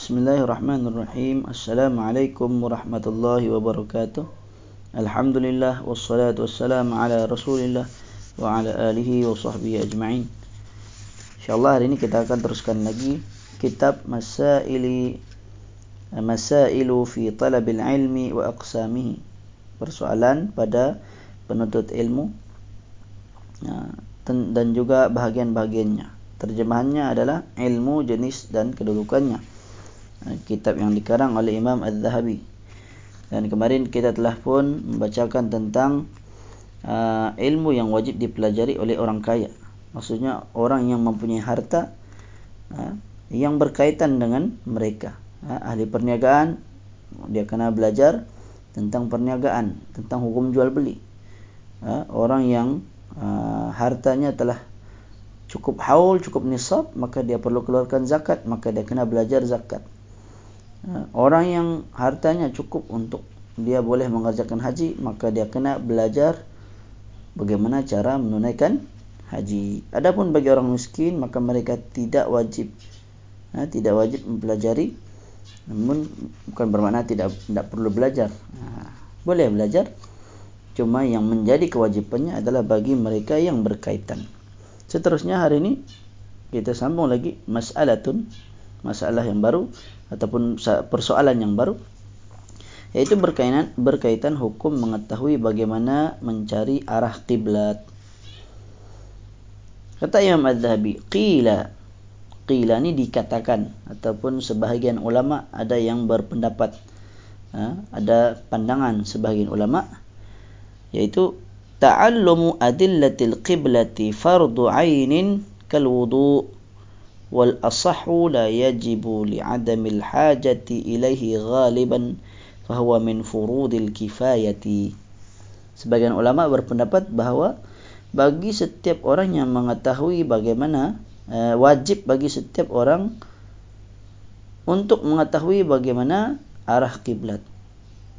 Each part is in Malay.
Bismillahirrahmanirrahim. Assalamualaikum warahmatullahi wabarakatuh. Alhamdulillah wassalatu wassalamu ala Rasulillah wa ala alihi wa sahbihi ajma'in. InsyaAllah hari ini kita akan teruskan lagi Kitab Masailu fi talabil ilmi wa aqsamihi, persoalan pada penuntut ilmu dan juga bahagian-bahagiannya. Terjemahannya adalah ilmu, jenis dan kedudukannya. Kitab yang dikarang oleh Imam Az-Zahabi. Dan kemarin kita telah pun membacakan tentang ilmu yang wajib dipelajari oleh orang kaya. Maksudnya orang yang mempunyai harta yang berkaitan dengan mereka. Ahli perniagaan, dia kena belajar tentang perniagaan, tentang hukum jual beli. Orang yang hartanya telah cukup haul, cukup nisab, maka dia perlu keluarkan zakat, maka dia kena belajar zakat. Orang yang hartanya cukup untuk dia boleh mengerjakan haji, maka dia kena belajar bagaimana cara menunaikan haji. Adapun bagi orang miskin, maka mereka tidak wajib mempelajari. Namun bukan bermakna tidak perlu belajar. Boleh belajar, cuma yang menjadi kewajipannya adalah bagi mereka yang berkaitan. Seterusnya hari ini kita sambung lagi masalah yang baru ataupun persoalan yang baru, yaitu berkaitan hukum mengetahui bagaimana mencari arah qiblat. Kata Imam Az-Zahabi, qila ni dikatakan, ataupun sebahagian ulama ada yang berpendapat, ada pandangan sebahagian ulama, yaitu ta'allumu adillatil qiblati fardu ainin kal wudu' wal asahhu la yajibu li'adamil hajati ilaihi ghaliban fahuwa min furudil kifayati. Sebagian ulama berpendapat bahawa bagi setiap orang yang mengetahui bagaimana, wajib bagi setiap orang untuk mengetahui bagaimana arah kiblat.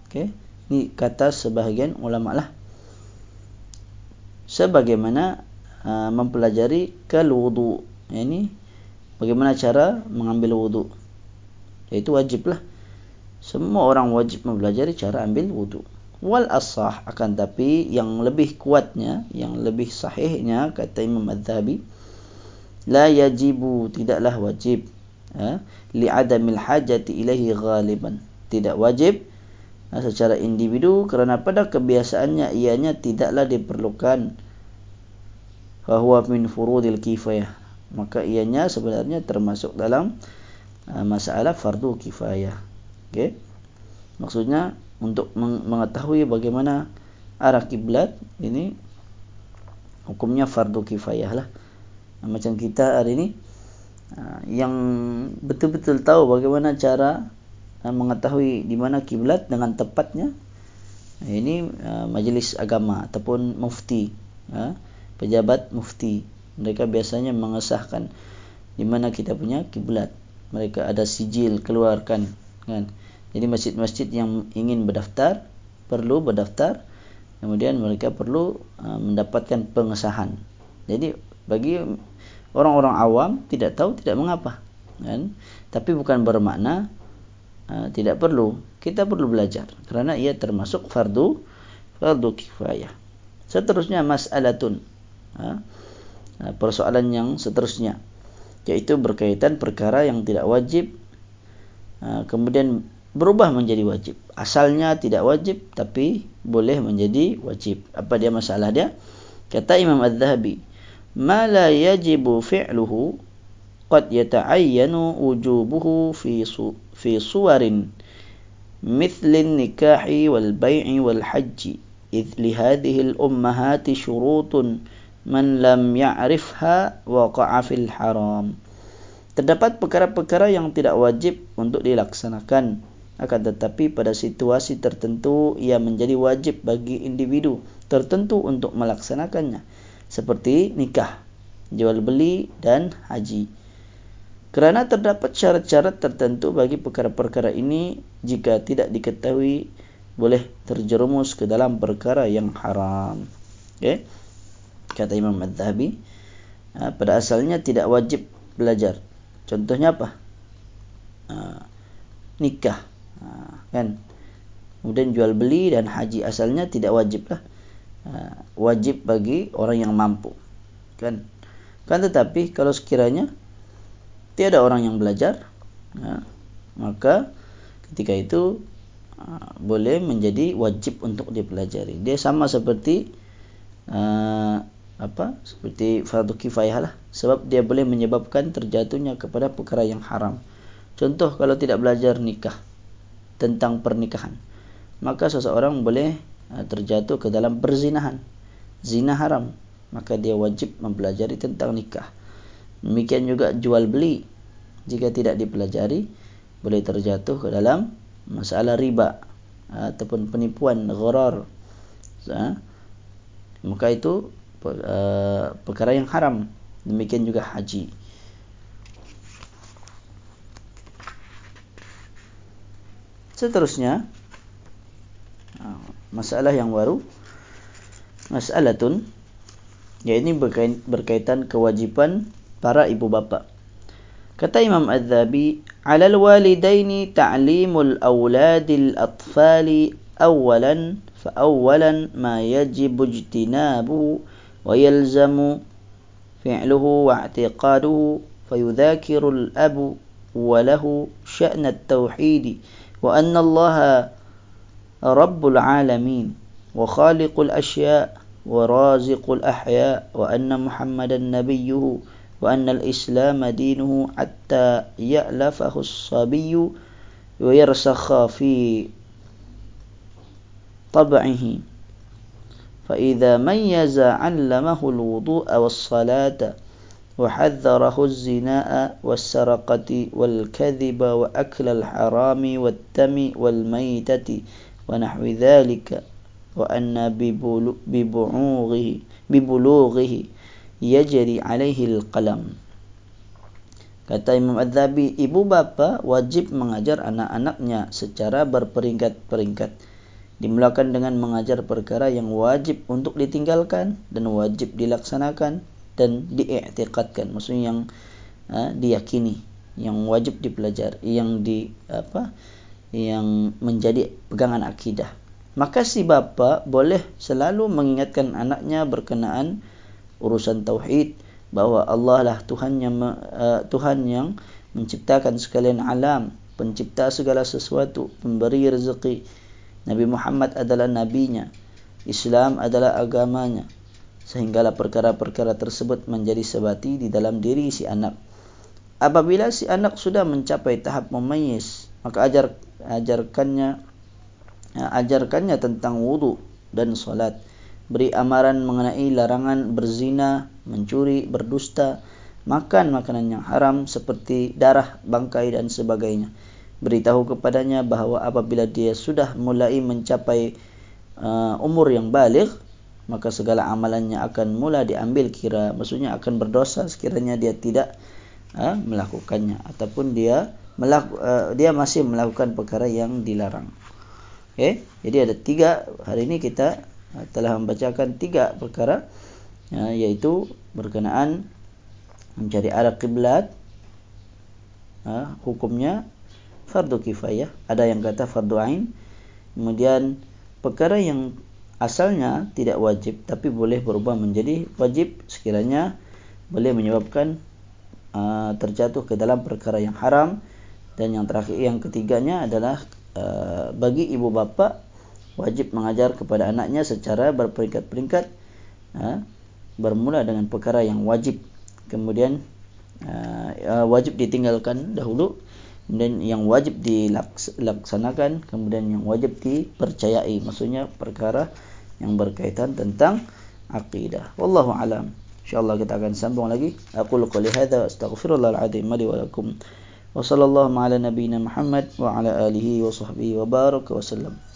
Okey, ni kata sebahagian ulama lah, sebagaimana mempelajari kal wudu', yakni bagaimana cara mengambil wudu. Itu wajiblah. Semua orang wajib mempelajari cara ambil wudu. Wal asah, akan tapi yang lebih kuatnya, yang lebih sahihnya, kata Imam Az-Zahabi, la yajibu, tidaklah wajib, li'adamil hajati ilaihi ghaliban, tidak wajib secara individu kerana pada kebiasaannya ianya tidaklah diperlukan. Fahuwa min furudil kifayah, maka ianya sebenarnya termasuk dalam masalah fardu kifayah. Okey, maksudnya untuk mengetahui bagaimana arah kiblat ini hukumnya fardu kifayah lah. Macam kita hari ini yang betul-betul tahu bagaimana cara mengetahui di mana kiblat dengan tepatnya, ini majlis agama ataupun mufti, pejabat mufti. Mereka biasanya mengesahkan di mana kita punya kiblat. Mereka ada sijil keluarkan, kan? Jadi masjid-masjid yang ingin berdaftar perlu berdaftar. Kemudian mereka perlu mendapatkan pengesahan. Jadi bagi orang-orang awam tidak tahu tidak mengapa, kan? Tapi bukan bermakna tidak perlu. Kita perlu belajar kerana ia termasuk fardu kifayah. Seterusnya mas'alatun, persoalan yang seterusnya, yaitu berkaitan perkara yang tidak wajib kemudian berubah menjadi wajib. Asalnya tidak wajib tapi boleh menjadi wajib. Apa dia masalah dia? Kata Imam Az-Zahabi, ma la yajibu fi'luhu qad yata'ayyanu wujubuhu fi suwarin mithlin nikahi wal bai'i wal hajji idh li hadhihi al ummahati syurutun man lam ya'rifha waqa'a fil haram. Terdapat perkara-perkara yang tidak wajib untuk dilaksanakan, akan tetapi pada situasi tertentu ia menjadi wajib bagi individu tertentu untuk melaksanakannya, seperti nikah, jual beli dan haji. Kerana terdapat syarat-syarat tertentu bagi perkara-perkara ini, jika tidak diketahui boleh terjerumus ke dalam perkara yang haram. Okey, kata Imam Az-Zahabi, pada asalnya tidak wajib belajar. Contohnya apa? nikah, kan? Kemudian jual beli dan haji asalnya tidak wajib lah. Wajib bagi orang yang mampu, kan? Kan tetapi kalau sekiranya tiada orang yang belajar, maka ketika itu boleh menjadi wajib untuk dipelajari. Dia sama seperti seperti fardu kifayah lah, sebab dia boleh menyebabkan terjatuhnya kepada perkara yang haram. Contoh, kalau tidak belajar nikah, tentang pernikahan, maka seseorang boleh terjatuh ke dalam perzinahan, zina haram, maka dia wajib mempelajari tentang nikah. Demikian juga jual beli, jika tidak dipelajari boleh terjatuh ke dalam masalah riba ataupun penipuan, gharar, maka itu perkara yang haram. Demikian juga haji. Seterusnya, masalah yang baru, mas'alatun, yaitu berkaitan kewajiban para ibu bapa. Kata Imam Az-Zahabi, "Alal walidaini ta'limul awladil atfali awalan, fa awalan ma yajibu ijtinabuhu wa yalzamu fi'luhu wa i'tiqaduhu, fa yudhakiru al-abu wa lahu sya'n at-tauhid wa anna Allah rabbul alamin wa khaliqul asya' wa raziqul ahya' wa anna Muhammadan nabiyyuhu wa anna al-islam dinuhu hatta ya'lafahu as-sabiyyu wa yarsakha fi tab'ihi, fa idza mayyaza 'allamahu al-wudu'a was-salata wa hadharahu az-zinaa'a was-saraqati wal-kadhiba wa akla al-harami wat-tami wal-maytati wa nahwi dhalika, wa anna bi bulughihi yajri 'alayhi al-qalam." Kata Imam Az-Zahabi, ibu bapa wajib mengajar anak-anaknya secara berperingkat-peringkat. Dimulakan dengan mengajar perkara yang wajib untuk ditinggalkan dan wajib dilaksanakan dan diiktikadkan, maksudnya yang diyakini, yang wajib dipelajari, yang menjadi pegangan akidah. Maka si bapa boleh selalu mengingatkan anaknya berkenaan urusan tauhid, bahwa Allah lah Tuhan yang menciptakan sekalian alam, pencipta segala sesuatu, pemberi rezeki. Nabi Muhammad adalah nabinya, Islam adalah agamanya, sehinggalah perkara-perkara tersebut menjadi sebati di dalam diri si anak. Apabila si anak sudah mencapai tahap mumayyiz, maka ajarkannya tentang wudu dan solat, beri amaran mengenai larangan berzina, mencuri, berdusta, makan makanan yang haram seperti darah, bangkai dan sebagainya. Beritahu kepadanya bahawa apabila dia sudah mulai mencapai umur yang baligh, maka segala amalannya akan mula diambil kira, maksudnya akan berdosa sekiranya dia tidak melakukannya, ataupun dia masih melakukan perkara yang dilarang. Okay? Jadi ada tiga, hari ini kita telah membacakan tiga perkara, yaitu berkenaan mencari arah qiblat, hukumnya fardu kifayah, ada yang kata fardu ain. Kemudian perkara yang asalnya tidak wajib tapi boleh berubah menjadi wajib sekiranya boleh menyebabkan terjatuh ke dalam perkara yang haram. Dan yang terakhir, yang ketiganya adalah bagi ibu bapa wajib mengajar kepada anaknya secara berperingkat-peringkat, bermula dengan perkara yang wajib, kemudian wajib ditinggalkan dahulu, kemudian yang wajib dilaksanakan, kemudian yang wajib dipercayai, maksudnya perkara yang berkaitan tentang akidah. Wallahu alam. InsyaAllah kita akan sambung lagi. Aqulu qouli hadza wa astaghfirullahal azim li wa lakum. Wa sallallahu ala nabiyyina Muhammad wa ala alihi wa sahbihi wa baraka wa sallam.